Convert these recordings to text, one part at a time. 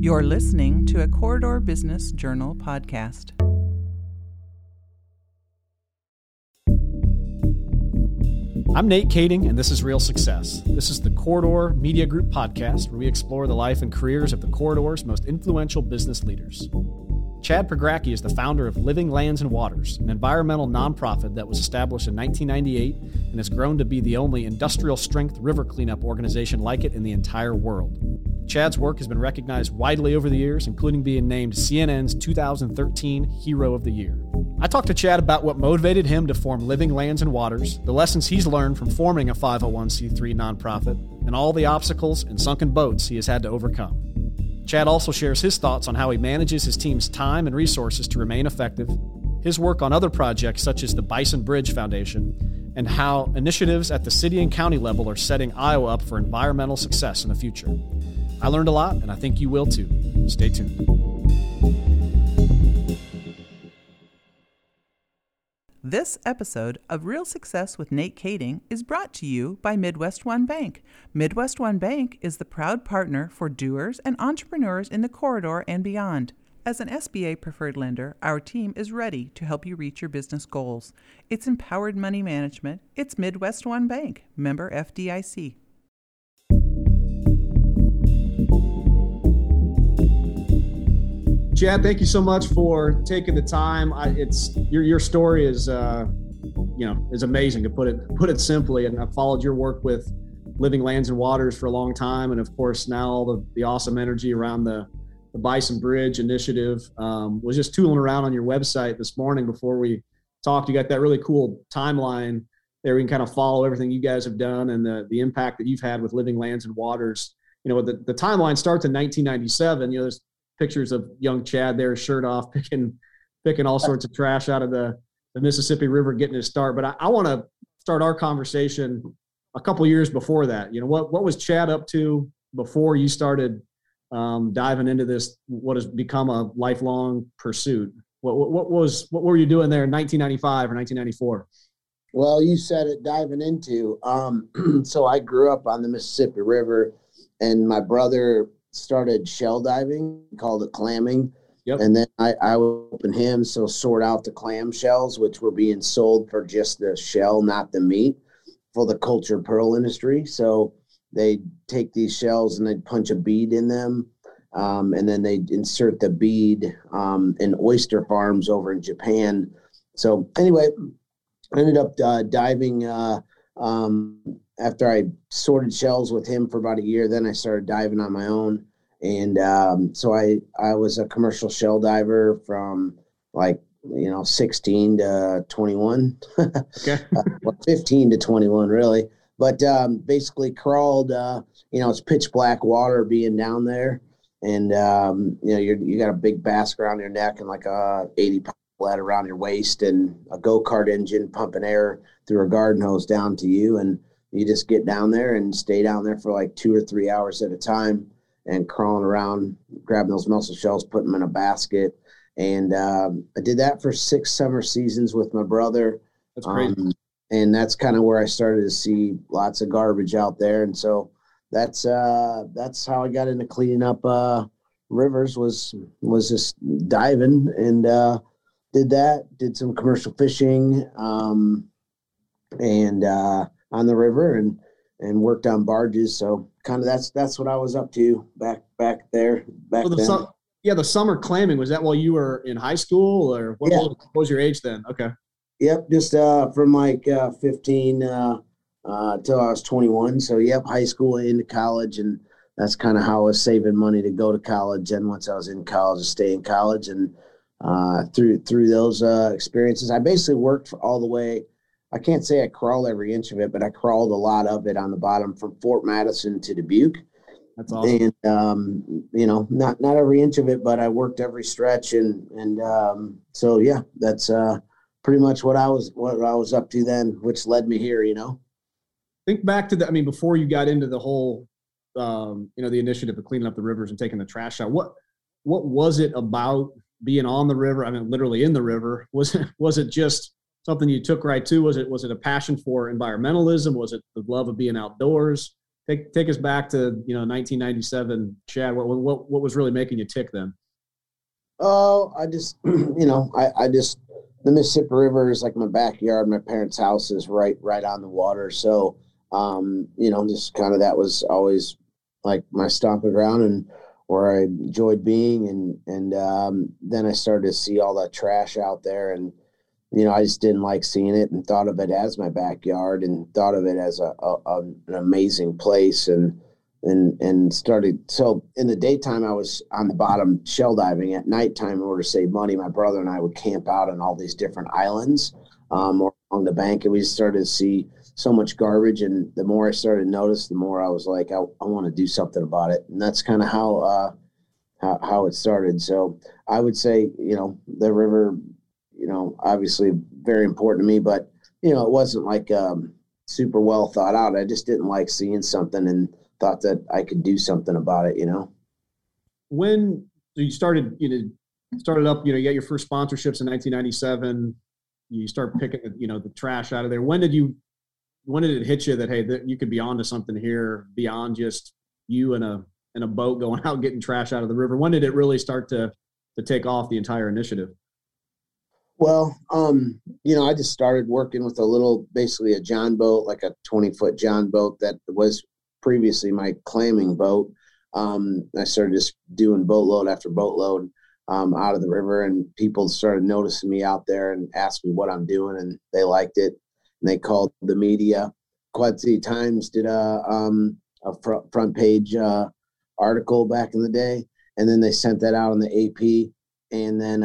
You're listening to a Corridor Business Journal podcast. I'm Nate Kading, and this is Real Success. This is the Corridor Media Group podcast, where we explore the life and careers of the Corridor's most influential business leaders. Chad Pregracke is the founder of Living Lands and Waters, an environmental nonprofit that was established in 1998 and has grown to be the only industrial-strength river cleanup organization like it in the entire world. Chad's work has been recognized widely over the years, including being named CNN's 2013 Hero of the Year. I talked to Chad about what motivated him to form Living Lands and Waters, the lessons he's learned from forming a 501c3 nonprofit, and all the obstacles and sunken boats he has had to overcome. Chad also shares his thoughts on how he manages his team's time and resources to remain effective, his work on other projects such as the Bison Bridge Foundation, and how initiatives at the city and county level are setting Iowa up for environmental success in the future. I learned a lot, and I think you will too. Stay tuned. This episode of Real Success with Nate Kading is brought to you by Midwest One Bank. Midwest One Bank is the proud partner for doers and entrepreneurs in the corridor and beyond. As an SBA preferred lender, our team is ready to help you reach your business goals. It's empowered money management. It's Midwest One Bank, member FDIC. Chad, thank you so much for taking the time. Your story is amazing, to put it simply. And I've followed your work with Living Lands and Waters for a long time, and of course now all the awesome energy around the Bison Bridge initiative. Was just tooling around on your website this morning before we talked. You got that really cool timeline there. We can kind of follow everything you guys have done and the impact that you've had with Living Lands and Waters. You know, the timeline starts in 1997. You know, there's pictures of young Chad there, shirt off, picking all sorts of trash out of the Mississippi River, getting his start. But I want to start our conversation a couple years before that. You know, what was Chad up to before you started diving into this, what has become a lifelong pursuit? What were you doing there in 1995 or 1994? Well, you said it, diving into. So I grew up on the Mississippi River, and my brother started shell diving, called it clamming. Yep. And then I would open him, so sort out the clam shells, which were being sold for just the shell, not the meat, for the cultured pearl industry. So they'd take these shells and they'd punch a bead in them, and then they'd insert the bead in oyster farms over in Japan. So anyway, I ended up diving after I sorted shells with him for about a year. Then I started diving on my own. And so I was a commercial shell diver from 16 to 21, okay. 15 to 21 really. But basically crawled, it's pitch black water being down there. And, you got a big basket around your neck and like a 80 pound lead around your waist and a go-kart engine pumping air through a garden hose down to you. And you just get down there and stay down there for 2 or 3 hours at a time and crawling around, grabbing those mussel shells, putting them in a basket. And I did that for 6 summer seasons with my brother. That's crazy. And that's kind of where I started to see lots of garbage out there. And so that's how I got into cleaning up rivers, was just diving, and did some commercial fishing on the river and worked on barges. So kind of that's what I was up to back there. The summer clamming, was that while you were in high school, or what was your age then? Okay. Yep. Just from 15 till I was 21. So yep, high school into college, and that's kind of how I was saving money to go to college. And once I was in college, I stay in college, and through those experiences, I basically worked for all the way. I can't say I crawled every inch of it, but I crawled a lot of it on the bottom from Fort Madison to Dubuque. That's awesome. And, not every inch of it, but I worked every stretch. And so that's pretty much what I was up to then, which led me here, you know. Think back to before you got into the whole, the initiative of cleaning up the rivers and taking the trash out, what was it about being on the river? Literally in the river. Was it just something you took right to? Was it a passion for environmentalism? Was it the love of being outdoors? Take us back to 1997, Chad. What was really making you tick then? Oh, I just the Mississippi River is like my backyard. My parents' house is right on the water, so just kind of that was always like my stomping ground and where I enjoyed being. And then I started to see all that trash out there, and I just didn't like seeing it, and thought of it as my backyard, and thought of it as an amazing place, and started. So in the daytime, I was on the bottom shell diving. At nighttime, in order to save money, my brother and I would camp out on all these different islands along the bank. And we started to see so much garbage. And the more I started to notice, the more I was like, I want to do something about it. And that's kind of how it started. So I would say, the river, obviously very important to me, but, it wasn't like super well thought out. I just didn't like seeing something and thought that I could do something about it, When you started up, you got your first sponsorships in 1997, you start picking, the trash out of there. When did it hit you that, hey, that you could be onto something here beyond just you and a boat going out getting trash out of the river? When did it really start to take off the entire initiative? Well, I just started working with basically a John boat, like a 20-foot John boat that was previously my clamming boat. I started just doing boatload after boatload out of the river, and people started noticing me out there and asked me what I'm doing, and they liked it. And they called the media. Quad City Times did a front page article back in the day, and then they sent that out on the AP. And then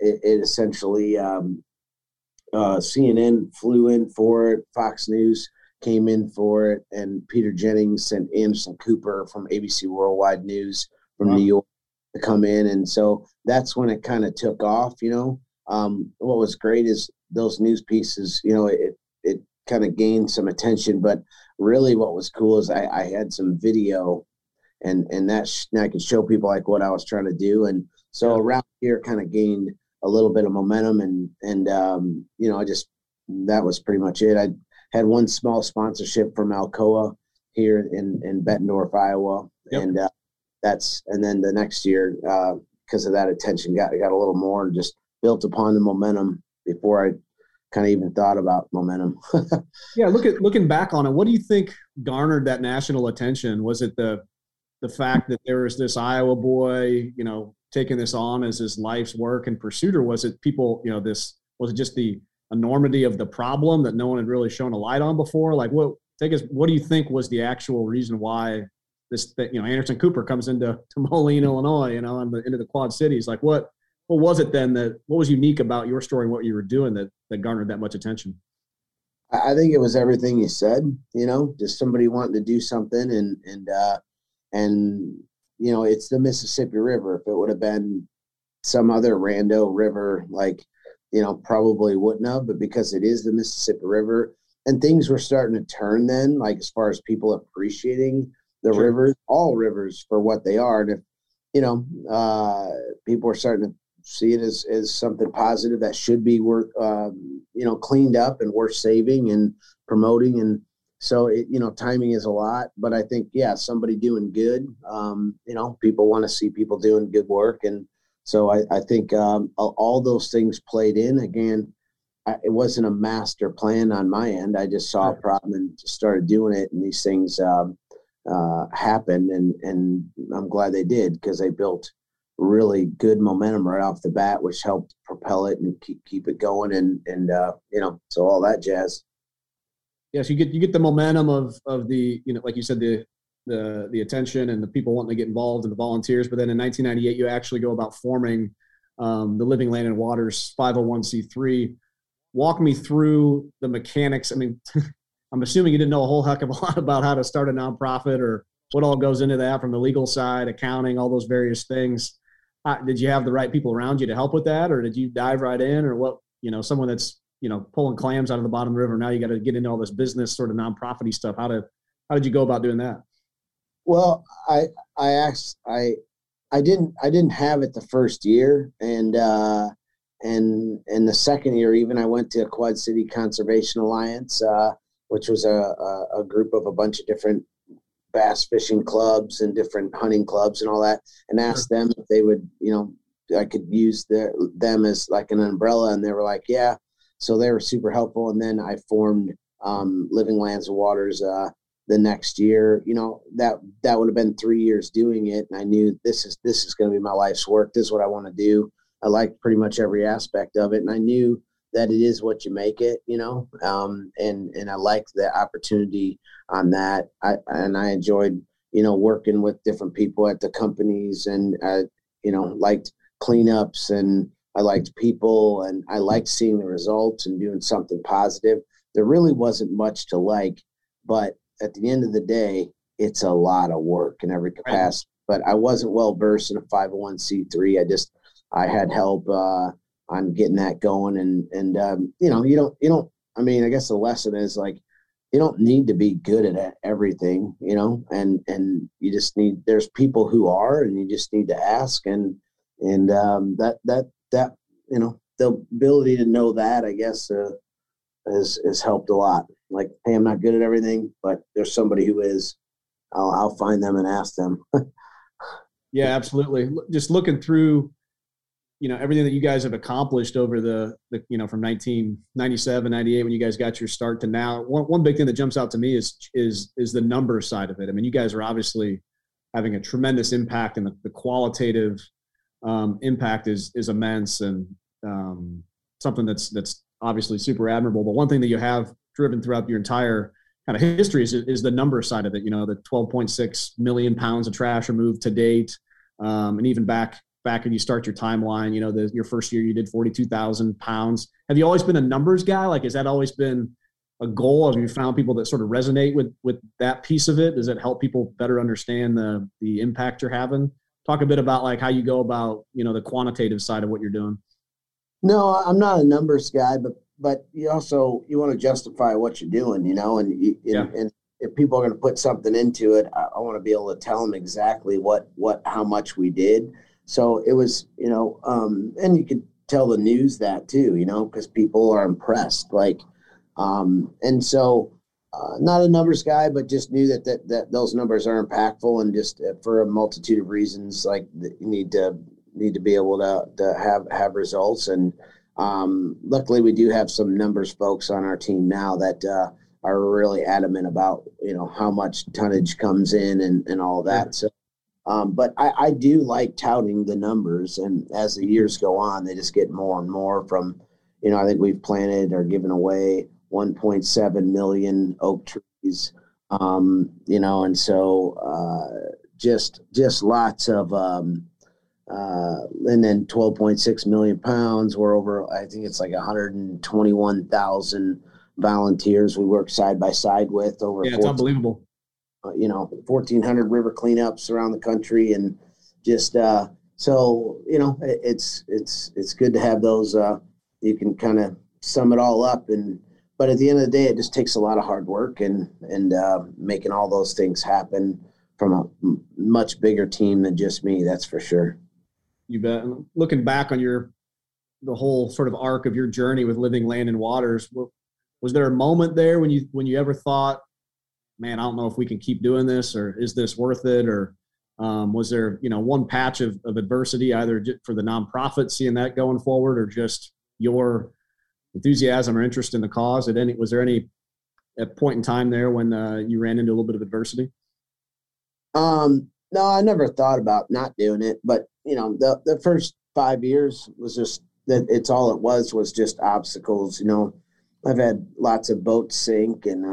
it essentially CNN flew in for it, Fox News came in for it, and Peter Jennings and Anderson Cooper from ABC Worldwide News from New York to come in. And so that's when it kind of took off, What was great is those news pieces, it kind of gained some attention. But really what was cool is I had some video and that I could show people like what I was trying to do. And so around here kind of gained a little bit of momentum and that was pretty much it. I had one small sponsorship from Alcoa here in Bettendorf, Iowa. Yep. And then the next year, because of that attention, got a little more and just built upon the momentum before I kind of even thought about momentum. Yeah. Looking back on it, what do you think garnered that national attention? Was it the fact that there was this Iowa boy, taking this on as his life's work and pursuit, or was it people, was it just the enormity of the problem that no one had really shown a light on before? Like what do you think was the actual reason why this thing, Anderson Cooper comes to Moline, Illinois, and into the Quad Cities? Like what was it then what was unique about your story and what you were doing that garnered that much attention? I think it was everything you said, just somebody wanting to do something and it's the Mississippi River. If it would have been some other rando river, like, probably wouldn't have, but because it is the Mississippi River and things were starting to turn then, like as far as people appreciating the sure. rivers, all rivers for what they are. And if, people are starting to see it as something positive that should be worth, cleaned up and worth saving and promoting. And so, timing is a lot, but I think, somebody doing good, people want to see people doing good work. And so I think all those things played in. Again, it wasn't a master plan on my end. I just saw a problem and just started doing it, and these things happened, and I'm glad they did because they built really good momentum right off the bat, which helped propel it and keep it going, and so all that jazz. Yes, you get the momentum of the like you said, the attention and the people wanting to get involved and the volunteers. But then in 1998, you actually go about forming the Living Land and Waters 501c3. Walk me through the mechanics. I mean, I'm assuming you didn't know a whole heck of a lot about how to start a nonprofit or what all goes into that from the legal side, accounting, all those various things. Did you have the right people around you to help with that? Or did you dive right in, or what, someone that's, pulling clams out of the bottom of the river. Now you got to get into all this business sort of nonprofit-y stuff. How did you go about doing that? Well, I didn't have it the first year, and the second year even I went to a Quad City Conservation Alliance, which was a group of a bunch of different bass fishing clubs and different hunting clubs and all that, and asked them if they would, you know, I could use them as like an umbrella. And they were like, yeah. So they were super helpful. And then I formed Living Lands and Waters the next year. You know, that would have been 3 years doing it. And I knew this is going to be my life's work. This is what I want to do. I liked pretty much every aspect of it. And I knew that it is what you make it, you know? And I liked the opportunity on that. I enjoyed, you know, working with different people at the companies, and I, you know, liked cleanups, and I liked people, and I liked seeing the results and doing something positive. There really wasn't much to like, but at the end of the day, it's a lot of work in every capacity. Right. But I wasn't well versed in a 501c3. I had help on getting that going, and you know, you don't. I mean, I guess the lesson is like, you don't need to be good at everything, you know, and you just need. There's people who are, and you just need to ask, and that you know, the ability to know that, I guess, has helped a lot. Like, hey, I'm not good at everything, but there's somebody who is. I'll find them and ask them. Yeah, absolutely. Just looking through, you know, everything that you guys have accomplished over the you know, from 1997, 98, when you guys got your start to now, one big thing that jumps out to me is the numbers side of it. I mean, you guys are obviously having a tremendous impact, and the qualitative impact is immense, and something that's obviously super admirable. But one thing that you have driven throughout your entire kind of history is the number side of it. You know, the 12.6 million pounds of trash removed to date, and even back when you start your timeline, you know, your first year you did 42,000 pounds. Have you always been a numbers guy? Like, has that always been a goal? Have you found people that sort of resonate with that piece of it? Does it help people better understand the impact you're having? Talk a bit about like how you go about, you know, the quantitative side of what you're doing. No, I'm not a numbers guy, but you want to justify what you're doing, you know, and if people are going to put something into it, I want to be able to tell them exactly how much we did. So it was, you know, and you could tell the news that too, you know, because people are impressed. Like, and so not a numbers guy, but just knew that those numbers are impactful, and just for a multitude of reasons, like you need to be able to have results. And luckily, we do have some numbers folks on our team now that are really adamant about, you know, how much tonnage comes in and all that. So. But I do like touting the numbers, and as the years go on, they just get more and more from, you know, I think we've planted or given away 1.7 million oak trees, you know, and so just lots of, and then 12.6 million pounds. We're over, I think it's like 121,000 volunteers we work side by side with over. Yeah, it's unbelievable. You know, 1,400 river cleanups around the country, and just so, you know, it's good to have those. You can kind of sum it all up, but at the end of the day, it just takes a lot of hard work and making all those things happen from a much bigger team than just me. That's for sure. You bet. Looking back on the whole sort of arc of your journey with Living Land and Waters, was there a moment there when you ever thought, man, I don't know if we can keep doing this, or is this worth it? Or was there, you know, one patch of adversity, either for the nonprofit, seeing that going forward, or just your enthusiasm or interest in the cause? Was there any point in time there when you ran into a little bit of adversity? No, I never thought about not doing it, but you know, the first 5 years was just that. It's all it was just obstacles, you know. I've had lots of boats sink, and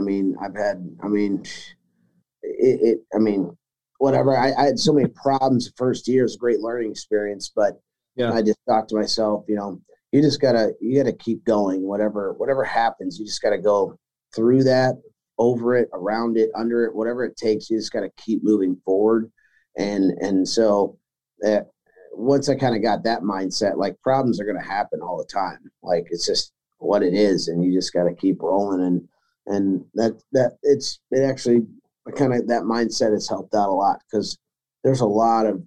whatever. I had so many problems the first year. It was a great learning experience, but yeah. I just thought to myself, you know, you gotta keep going. Whatever happens, you just gotta go through that, over it, around it, under it, whatever it takes. You just gotta keep moving forward, and so that, once I kind of got that mindset, like problems are gonna happen all the time. Like, it's just what it is, and you just got to keep rolling, and that mindset has helped out a lot, because there's a lot of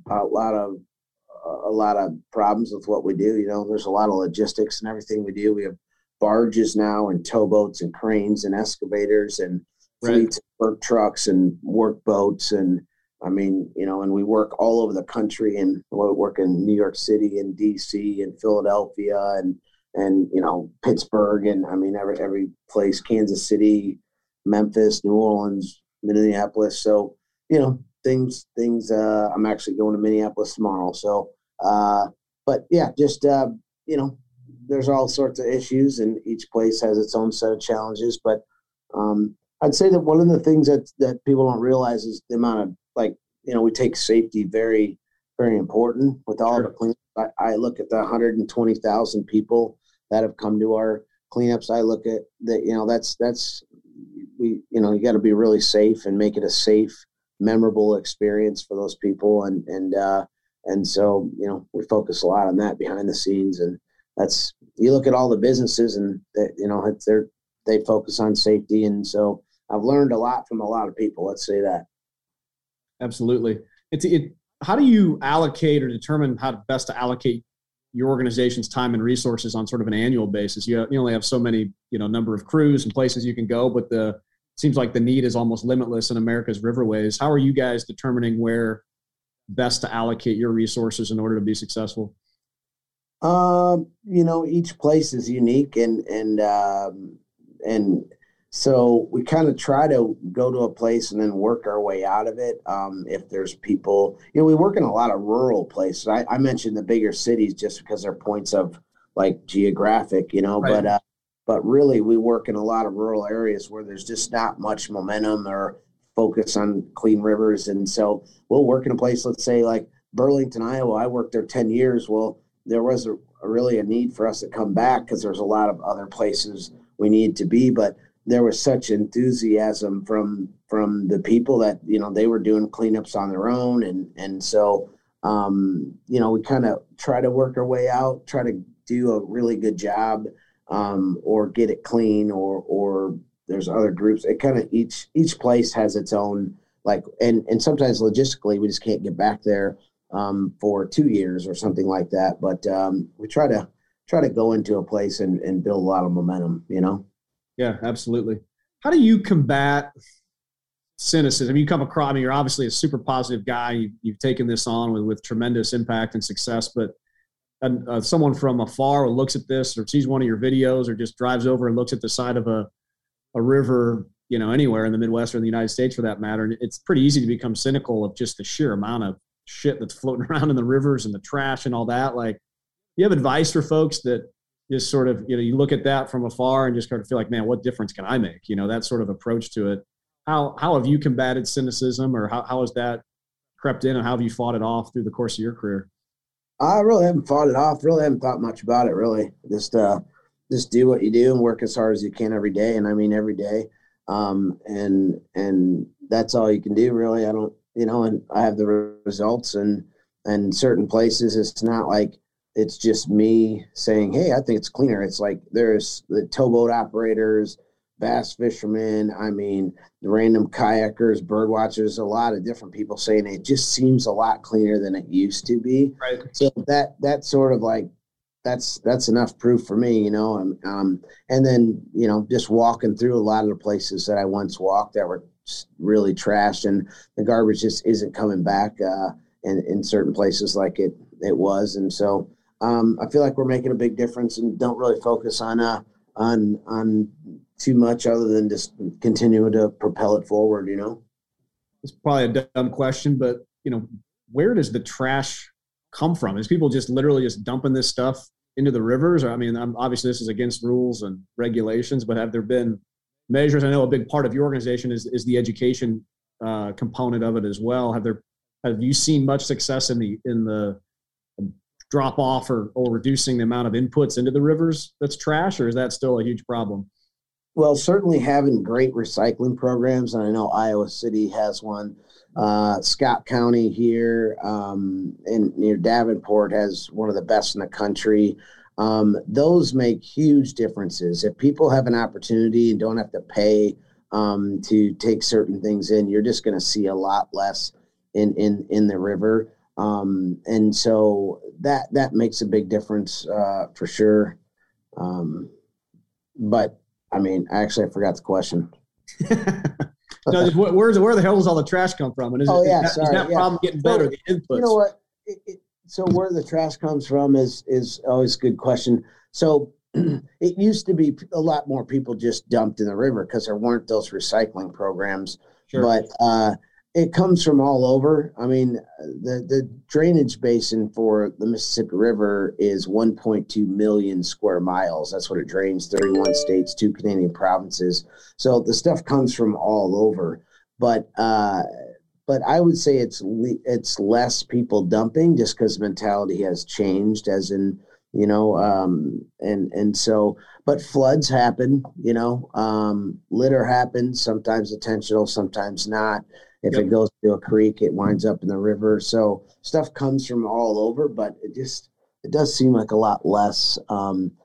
problems with what we do. You know, there's a lot of logistics and everything we do. We have barges now, and towboats, and cranes, and excavators, and fleets, work trucks and work boats. And I mean, you know, and we work all over the country, and we work in New York City and DC and Philadelphia and, you know, Pittsburgh. And I mean, every place, Kansas City, Memphis, New Orleans, Minneapolis. So, you know, things, I'm actually going to Minneapolis tomorrow. So, but yeah, just, you know, there's all sorts of issues, and each place has its own set of challenges. But, I'd say that one of the things that people don't realize is the amount of, like, you know, we take safety very, very important with all the cleanups. I look at the 120,000 people that have come to our cleanups. I look at that, you know, you got to be really safe and make it a safe, memorable experience for those people. And so, you know, we focus a lot on that behind the scenes, and that's, you look at all the businesses and that, you know, they focus on safety. And so I've learned a lot from a lot of people. Let's say that. Absolutely. How do you allocate or determine how to best to allocate your organization's time and resources on sort of an annual basis? You only have so many, you know, number of crews and places you can go, but it seems like the need is almost limitless in America's riverways. How are you guys determining where best to allocate your resources in order to be successful? You know, each place is unique and so we kind of try to go to a place and then work our way out of it. If there's people, you know, we work in a lot of rural places. I mentioned the bigger cities just because they're points of like geographic, you know, right. But really we work in a lot of rural areas where there's just not much momentum or focus on clean rivers. And so we'll work in a place, let's say like Burlington, Iowa. I worked there 10 years. Well, there was really a need for us to come back because there's a lot of other places we need to be, but there was such enthusiasm from the people that, you know, they were doing cleanups on their own. And so, you know, we kind of try to work our way out, try to do a really good job, or get it clean or there's other groups. It kind of, each place has its own, like, and sometimes logistically we just can't get back there, for 2 years or something like that. But, we try to go into a place and build a lot of momentum, you know? Yeah, absolutely. How do you combat cynicism? You come across, I mean, you're obviously a super positive guy. You've taken this on with tremendous impact and success, but someone from afar who looks at this or sees one of your videos or just drives over and looks at the side of a river, you know, anywhere in the Midwest or in the United States for that matter. And it's pretty easy to become cynical of just the sheer amount of shit that's floating around in the rivers and the trash and all that. Like, you have advice for folks that just sort of, you know, you look at that from afar and just kind of feel like, man, what difference can I make? You know, that sort of approach to it. How have you combated cynicism, or how has that crept in, and how have you fought it off through the course of your career? I really haven't fought it off. Really haven't thought much about it, really. Just do what you do and work as hard as you can every day. And I mean, every day. And that's all you can do, really. I don't, you know, and I have the results, and certain places it's not like, it's just me saying, hey, I think it's cleaner. It's like there's the towboat operators, bass fishermen, I mean, the random kayakers, bird watchers, a lot of different people saying it just seems a lot cleaner than it used to be. Right. So that sort of like, that's enough proof for me, you know, and then, you know, just walking through a lot of the places that I once walked that were really trashed, and the garbage just isn't coming back in certain places like it was. And so, I feel like we're making a big difference, and don't really focus on too much other than just continuing to propel it forward. You know, it's probably a dumb question, but you know, where does the trash come from? Is people just literally just dumping this stuff into the rivers? Or, I mean, obviously this is against rules and regulations, but have there been measures? I know a big part of your organization is the education component of it as well. Have you seen much success in the drop off or reducing the amount of inputs into the rivers that's trash, or is that still a huge problem? Well, certainly having great recycling programs. And I know Iowa City has one, Scott County here, and near Davenport has one of the best in the country. Those make huge differences. If people have an opportunity and don't have to pay, to take certain things in, you're just going to see a lot less in the river. And so that makes a big difference, for sure. But I mean, actually I forgot the question. No, just where the hell does all the trash come from? And is that problem getting better? The inputs. You know what? So where the trash comes from is always a good question. So it used to be a lot more people just dumped in the river because there weren't those recycling programs. Sure. But it comes from all over. I mean, the drainage basin for the Mississippi River is 1.2 million square miles. That's what it drains, 31 states, 2 Canadian provinces. So the stuff comes from all over. But I would say it's less people dumping just because mentality has changed, as in, you know, and so, but floods happen, you know, litter happens, sometimes intentional, sometimes not. If it goes to a creek, it winds up in the river. So stuff comes from all over, but it does seem like a lot less.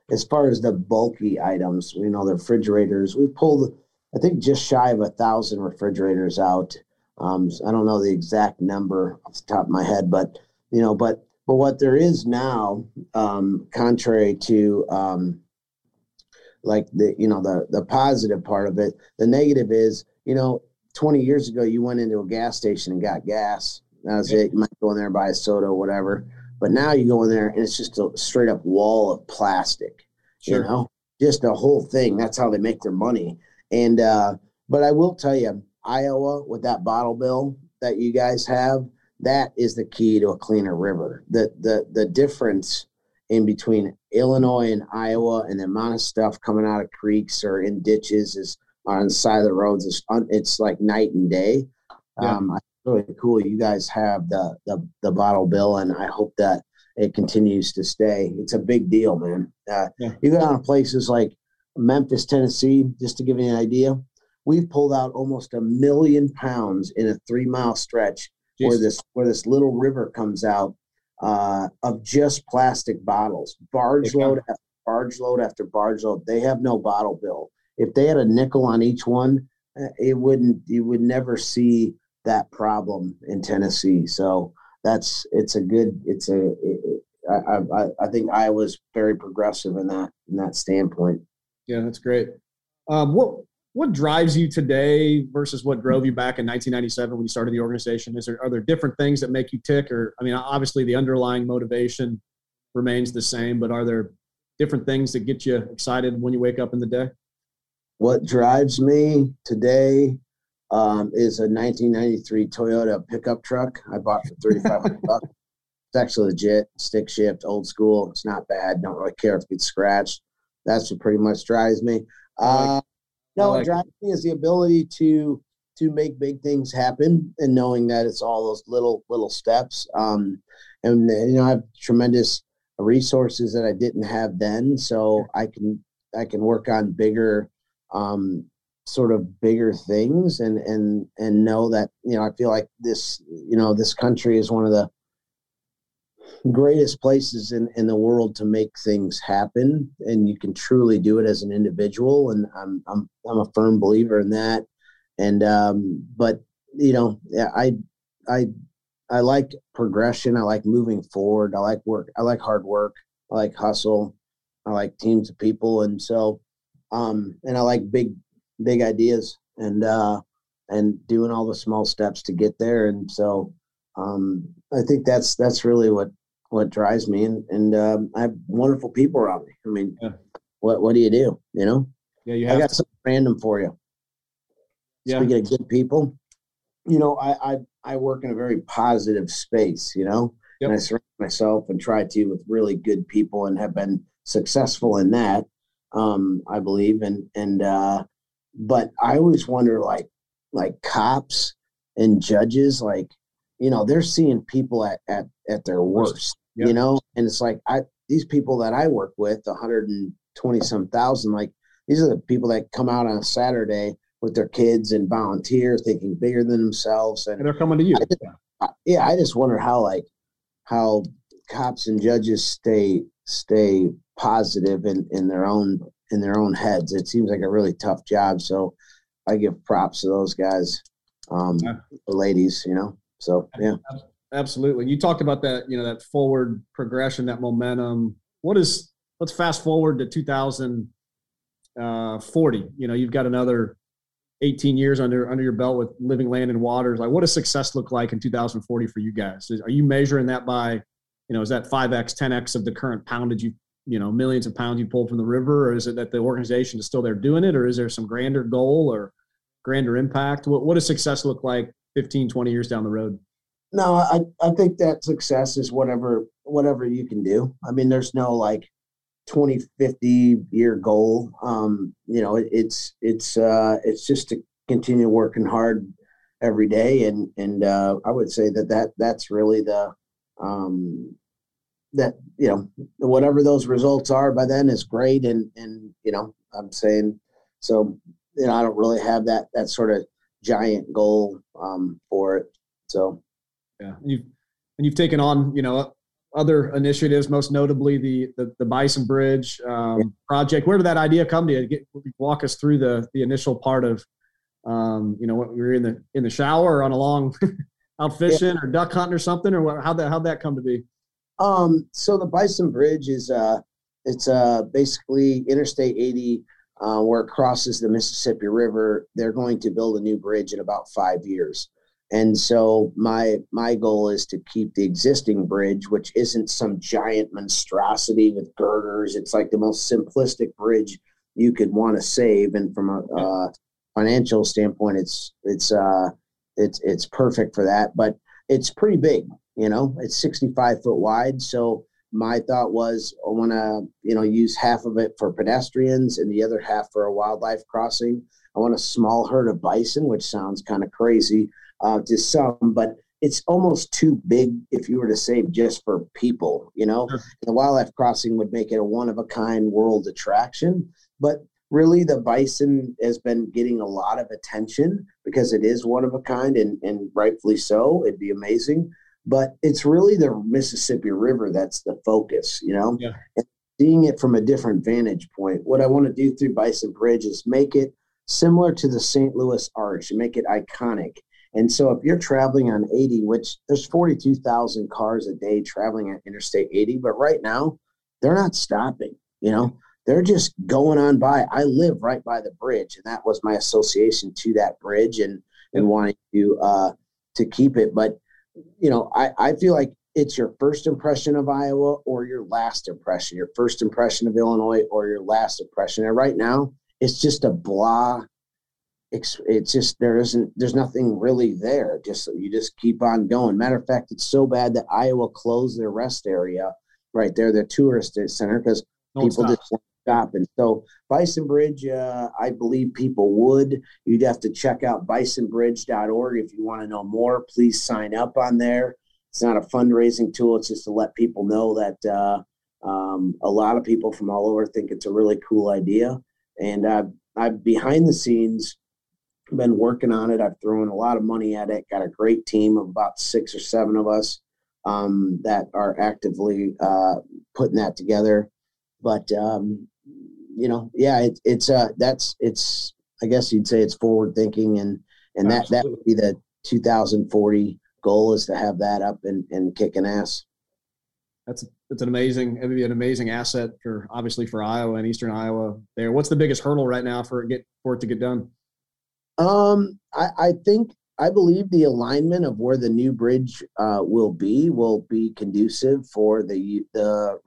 As far as the bulky items, you know, the refrigerators, we pulled, I think, just shy of 1,000 refrigerators out. I don't know the exact number off the top of my head, but, you know, but what there is now, contrary to, like the, you know, the positive part of it, the negative is, you know, 20 years ago, you went into a gas station and got gas. That was it. You might go in there and buy a soda or whatever, but now you go in there and it's just a straight up wall of plastic, sure. You know, just the whole thing. That's how they make their money. And, but I will tell you, Iowa, with that bottle bill that you guys have, that is the key to a cleaner river. The difference in between Illinois and Iowa and the amount of stuff coming out of creeks or in ditches is on the side of the roads. It's like night and day. Yeah. It's really cool. You guys have the bottle bill, and I hope that it continues to stay. It's a big deal, man. You go down to places like Memphis, Tennessee, just to give you an idea. We've pulled out almost 1 million pounds in a 3-mile stretch where this little river comes out of just plastic bottles, barge load after barge load. They have no bottle bill. If they had a nickel on each one, you would never see that problem in Tennessee. So I think Iowa's very progressive in that standpoint. Yeah, that's great. What drives you today versus what drove you back in 1997 when you started the organization? Are there different things that make you tick? Or, I mean, obviously the underlying motivation remains the same, but are there different things that get you excited when you wake up in the day? What drives me today is a 1993 Toyota pickup truck I bought for $3,500. It's actually legit, stick shift, old school. It's not bad. Don't really care if it gets scratched. That's what pretty much drives me. What drives me is the ability to make big things happen, and knowing that it's all those little steps. And you know, I have tremendous resources that I didn't have then, so I can work on bigger, sort of bigger things, and know that, you know, I feel like this, you know, this country is one of the greatest places in the world to make things happen, and you can truly do it as an individual, and I'm a firm believer in that. And but you know, I like progression, I like moving forward, I like work, I like hard work, I like hustle, I like teams of people, and so and I like big ideas and doing all the small steps to get there. And so I think that's really what drives me, and I have wonderful people around me. I mean, what do you do? You know, I got something random for you. Yeah. Speaking of good people, you know, I work in a very positive space, you know, and I surround myself and try to with really good people, and have been successful in that. I believe, but I always wonder, like cops and judges, like, you know, they're seeing people at their worst, you know? And it's like, these people that I work with, 120 some thousand, like, these are the people that come out on a Saturday with their kids and volunteer, thinking bigger than themselves. And they're coming to you. I just wonder how cops and judges stay positive in their own heads. It seems like a really tough job. So I give props to those guys, ladies, you know? So, yeah, absolutely. You talked about that, you know, that forward progression, that momentum. Let's fast forward to 2040. You know, you've got another 18 years under your belt with Living Land and Waters, like what does success look like in 2040 for you guys? Are you measuring that by, is that 5X, 10X of the current poundage millions of pounds you pulled from the river, or is it that the organization is still there doing it, or is there some grander goal or grander impact? What does success look like 15, 20 years down the road? No, I think that success is whatever you can do. I mean, there's no 2050 year goal. It's just to continue working hard every day. And I would say that's really whatever those results are by then is great. And I'm saying, so, I don't really have that sort of giant goal for it. So, yeah. And you've taken on, other initiatives, most notably the Bison Bridge project. Where did that idea come to you? Walk us through the initial part of, what we were in the shower or on a long out fishing or duck hunting or something, or how'd that come to be? So the Bison Bridge is, basically Interstate 80, where it crosses the Mississippi River. They're going to build a new bridge in about 5 years. And so my goal is to keep the existing bridge, which isn't some giant monstrosity with girders. It's the most simplistic bridge you could want to save. And from a financial standpoint, it's perfect for that, but it's pretty big, it's 65 foot wide. So my thought was I want to, use half of it for pedestrians and the other half for a wildlife crossing. I want a small herd of bison, which sounds kind of crazy to some, but it's almost too big if you were to save just for people, Sure. The wildlife crossing would make it a one-of-a-kind world attraction, but really the bison has been getting a lot of attention because it is one-of-a-kind and rightfully so. It'd be amazing, but it's really the Mississippi River that's the focus, Yeah. And seeing it from a different vantage point. What I want to do through Bison Bridge is make it similar to the St. Louis Arch and make it iconic. And so if you're traveling on 80, which there's 42,000 cars a day traveling on Interstate 80, but right now they're not stopping, they're just going on by. I live right by the bridge, and that was my association to that bridge and wanting to keep it. But, I feel like it's your first impression of Iowa or your last impression, your first impression of Illinois or your last impression. And right now it's just a blah. It's just there's nothing really there. You just keep on going. Matter of fact, it's so bad that Iowa closed their rest area right there, their tourist center, because people just won't stop. And so Bison Bridge, I believe people would. You'd have to check out bisonbridge.org if you want to know more. Please sign up on there. It's not a fundraising tool. It's just to let people know that a lot of people from all over think it's a really cool idea. And I've behind the scenes been working on it. I've thrown a lot of money at it, got a great team of about 6 or 7 of us that are actively putting that together. But, I guess you'd say it's forward thinking and that would be the 2040 goal, is to have that up and kicking ass. It would be an amazing asset for Iowa and Eastern Iowa there. What's the biggest hurdle right now for it to get done? I believe the alignment of where the new bridge will be conducive for the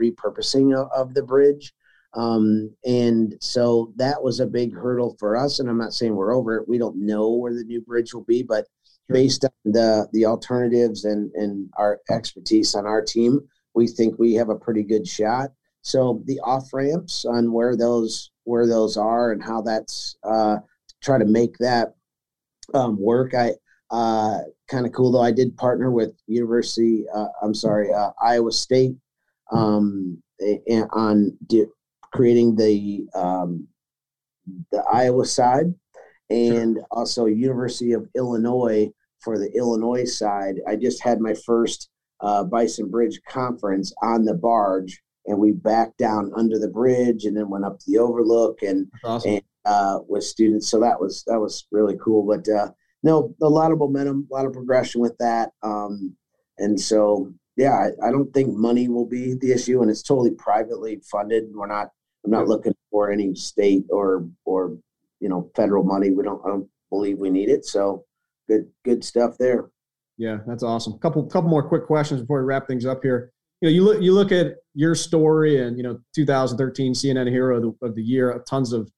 repurposing of the bridge. And so that was a big hurdle for us. And I'm not saying we're over it. We don't know where the new bridge will be, but based on the alternatives and our expertise on our team, we think we have a pretty good shot. So the off ramps on where those are and how that's try to make that work. I kind of cool though. I did partner with Iowa State on creating the Iowa side, and sure. Also University of Illinois for the Illinois side. I just had my first Bison Bridge conference on the barge, and we backed down under the bridge and then went up to the overlook and with students. So that was really cool, but no, a lot of momentum, a lot of progression with that. And so, I don't think money will be the issue, and it's totally privately funded. I'm not looking for any state or federal money. I don't believe we need it. So good stuff there. Yeah, that's awesome. Couple more quick questions before we wrap things up here. You know, you look at your story and, you know, 2013 CNN Hero of the Year, tons of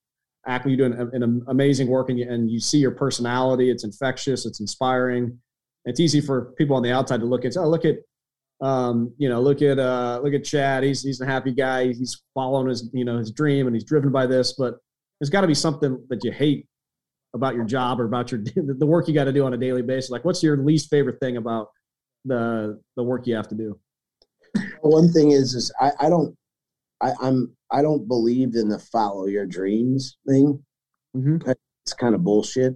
accolades. You're doing an amazing work, and you see your personality. It's infectious. It's inspiring. It's easy for people on the outside to look at. Look at Chad. He's a happy guy. He's following his dream, and he's driven by this. But there's got to be something that you hate about your job or about the work you got to do on a daily basis. Like, what's your least favorite thing about the work you have to do? One thing is I don't believe in the follow your dreams thing. Mm-hmm. It's kind of bullshit.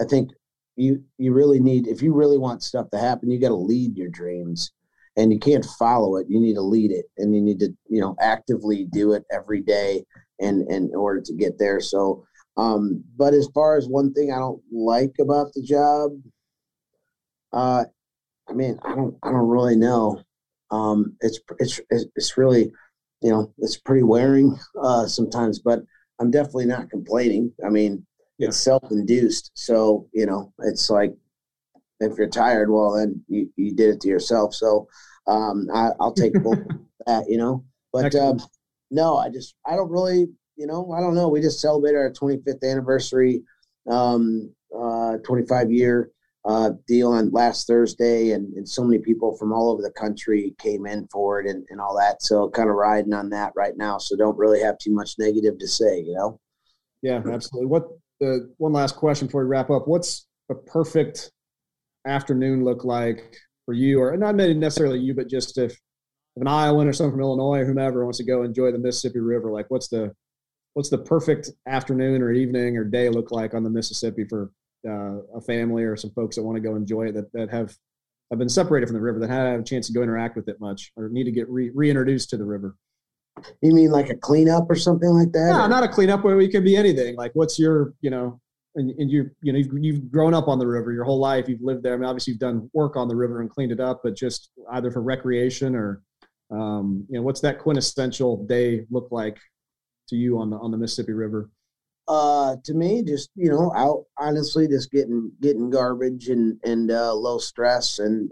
I think you really need, if you really want stuff to happen, you got to lead your dreams, and you can't follow it. You need to lead it, and you need to, actively do it every day and in order to get there. So, but as far as one thing I don't like about the job, I don't really know. It's really, it's pretty wearing sometimes, but I'm definitely not complaining. I mean, yeah. It's self-induced. So, it's like, if you're tired, well, then you did it to yourself. So I'll take both that, but no, I don't really, I don't know. We just celebrated our 25th anniversary, 25 year deal on last Thursday, and so many people from all over the country came in for it and all that. So kind of riding on that right now. So don't really have too much negative to say, Yeah, absolutely. What one last question before we wrap up, what's the perfect afternoon look like for you, or not necessarily you, but just if an Iowan or someone from Illinois or whomever wants to go enjoy the Mississippi River, like what's the perfect afternoon or evening or day look like on the Mississippi for a family or some folks that want to go enjoy it that have been separated from the river, that haven't had a chance to go interact with it much or need to get reintroduced to the river? You mean like a cleanup or something like that? No, not a cleanup, where it could be anything. Like, what's your, and you've grown up on the river your whole life. You've lived there. I mean, obviously you've done work on the river and cleaned it up, but just either for recreation or, what's that quintessential day look like to you on the Mississippi River? To me, just, out, honestly, just getting garbage and low stress and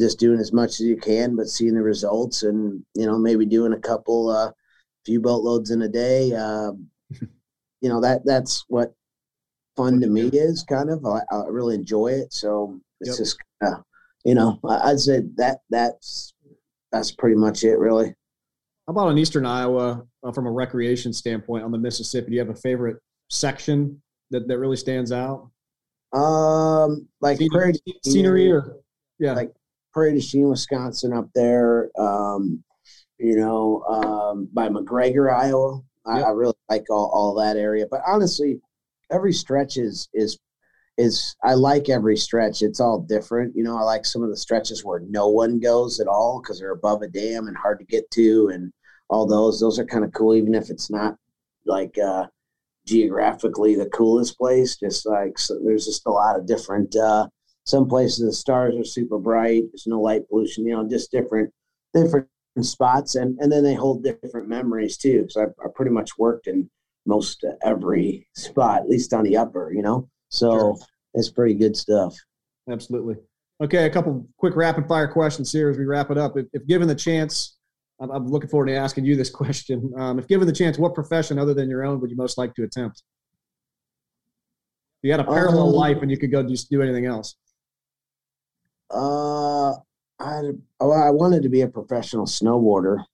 just doing as much as you can, but seeing the results and, maybe doing a couple, few boatloads in a day, that's what fun to me is, kind of. I really enjoy it. So it's just, I'd say that's pretty much it, really. How about in Eastern Iowa, from a recreation standpoint on the Mississippi? Do you have a favorite section that really stands out? Like Prairie du Chien, scenery or like Prairie du Chien, Wisconsin, up there, by McGregor, Iowa. Yep. I really like all that area, but honestly, every stretch is I like every stretch. It's all different. I like some of the stretches where no one goes at all because they're above a dam and hard to get to, and all those are kind of cool. Even if it's not like geographically the coolest place, just like, so there's just a lot of different, some places the stars are super bright. There's no light pollution, just different spots, and then they hold different memories too. So I pretty much worked in most every spot, at least on the upper, so sure. It's pretty good stuff. Absolutely. Okay. A couple quick rapid fire questions here as we wrap it up. If given the chance, I'm looking forward to asking you this question. If given the chance, what profession other than your own would you most like to attempt? You had a parallel life and you could go just do anything else. I wanted to be a professional snowboarder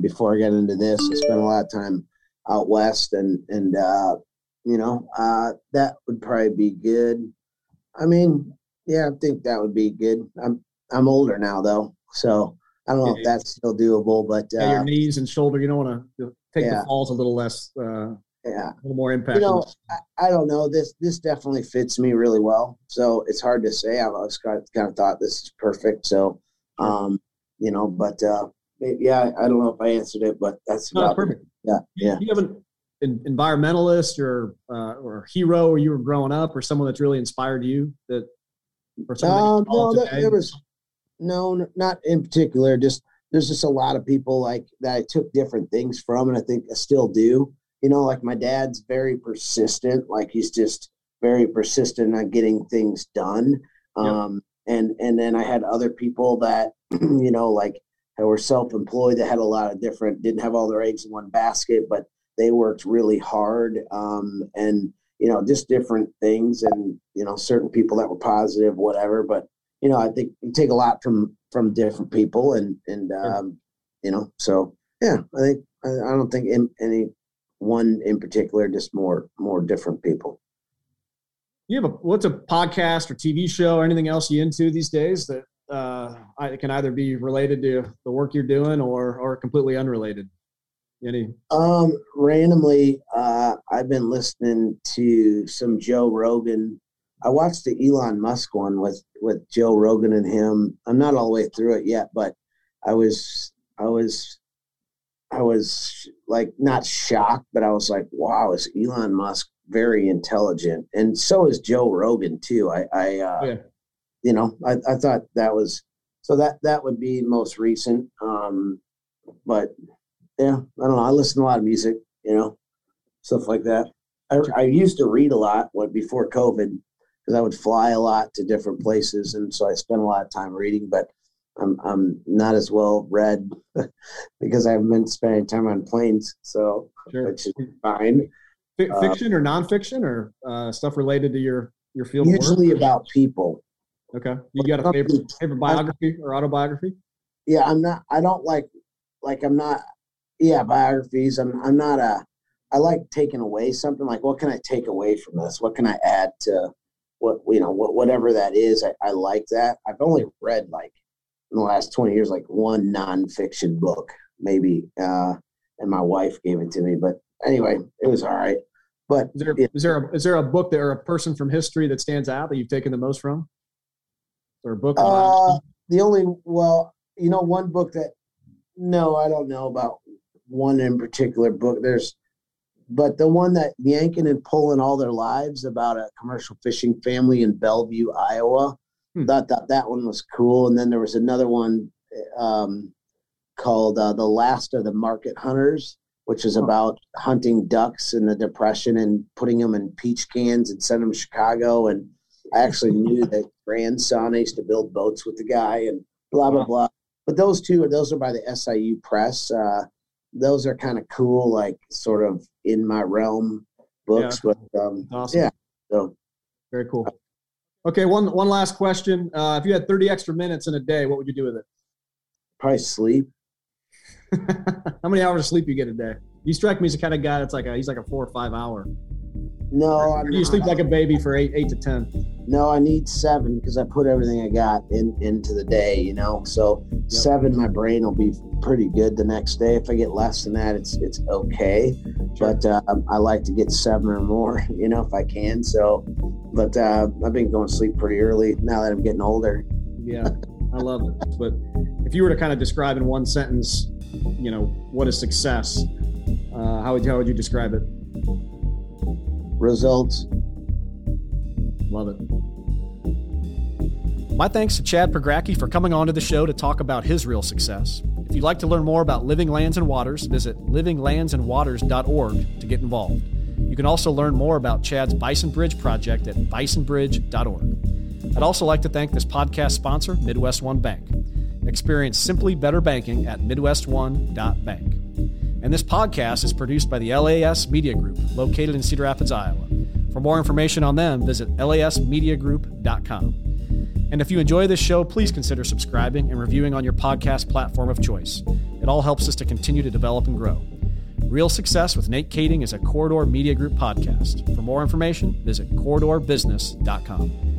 before I got into this. I spent a lot of time out west, and that would probably be good. I mean, yeah, I think that would be good. I'm older now though, so I don't know if that's still doable. But your knees and shoulder, you don't want to take the falls a little less. A little more impact. I don't know. This definitely fits me really well. So it's hard to say. I've always kind of thought this is perfect. So, I don't know if I answered it, but that's about perfect. Yeah. Do you have an environmentalist or hero, or you were growing up, or someone that's really inspired you that? No, not in particular. Just there's just a lot of people like that I took different things from, and I think I still do. Like my dad's very persistent. Like he's just very persistent on getting things done. And then I had other people that, you know, like that were self-employed, that had a lot of different, didn't have all their eggs in one basket, but they worked really hard, and, you know, just different things, and, you know, certain people that were positive, whatever. But, you know, I think you take a lot from different people, and you know, so yeah, I think, I don't think any one in particular, just more different people. You have what's a podcast or TV show or anything else you into these days that can either be related to the work you're doing or completely unrelated? Any? Randomly, I've been listening to some Joe Rogan. I watched the Elon Musk one with Joe Rogan and him. I'm not all the way through it yet, but I was like not shocked, but I was like, wow, is Elon Musk very intelligent? And so is Joe Rogan too. You know, I thought that was, so that would be most recent. But yeah, I don't know. I listen to a lot of music, you know, stuff like that. I used to read a lot before COVID, because I would fly a lot to different places. And so I spent a lot of time reading, but I'm not as well read because I haven't been spending time on planes. So, sure. Which is fine. Fiction or nonfiction or stuff related to your field? Usually work? About people. Okay. You got a favorite biography or autobiography? Yeah, biographies. I like taking away something, like, what can I take away from this? What can I add to whatever that is? I like that. I've only read like in the last 20 years, like one nonfiction book, maybe. And my wife gave it to me, but anyway, it was all right. But is there a book or a person from history that stands out that you've taken the most from? Or a book? One book that, no, I don't know about one in particular book. But the one that yanking and pulling all their lives about a commercial fishing family in Bellevue, Iowa. Thought that one was cool. And then there was another one called The Last of the Market Hunters, which is about hunting ducks in the Depression and putting them in peach cans and sending them to Chicago. And I actually knew that grandson used to build boats with the guy and blah, blah, blah. But those are by the SIU Press. Those are kind of cool, like sort of in my realm books. Yeah. But awesome. Yeah, so very cool. Okay, one last question. If you had 30 extra minutes in a day, what would you do with it? Probably sleep. How many hours of sleep you get a day? You strike me as the kind of guy that's like he's like a 4 or 5 hour. No, you sleep like a baby for eight to 10. No, I need 7 because I put everything I got into the day, you know. So 7, my brain will be pretty good the next day. If I get less than that, it's okay. Sure. But I like to get 7 or more, you know, if I can. So, but I've been going to sleep pretty early now that I'm getting older. Yeah, I love it. But if you were to kind of describe in one sentence, you know, what is success? How would you describe it? Results. Love it. My thanks to Chad Pregracke for coming on to the show to talk about his real success. If you'd like to learn more about Living Lands and Waters, visit livinglandsandwaters.org to get involved. You can also learn more about Chad's Bison Bridge project at bisonbridge.org. I'd also like to thank this podcast sponsor, Midwest One Bank. Experience simply better banking at midwestone.bank. And this podcast is produced by the LAS Media Group, located in Cedar Rapids, Iowa. For more information on them, visit lasmediagroup.com. And if you enjoy this show, please consider subscribing and reviewing on your podcast platform of choice. It all helps us to continue to develop and grow. Real Success with Nate Kading is a Corridor Media Group podcast. For more information, visit corridorbusiness.com.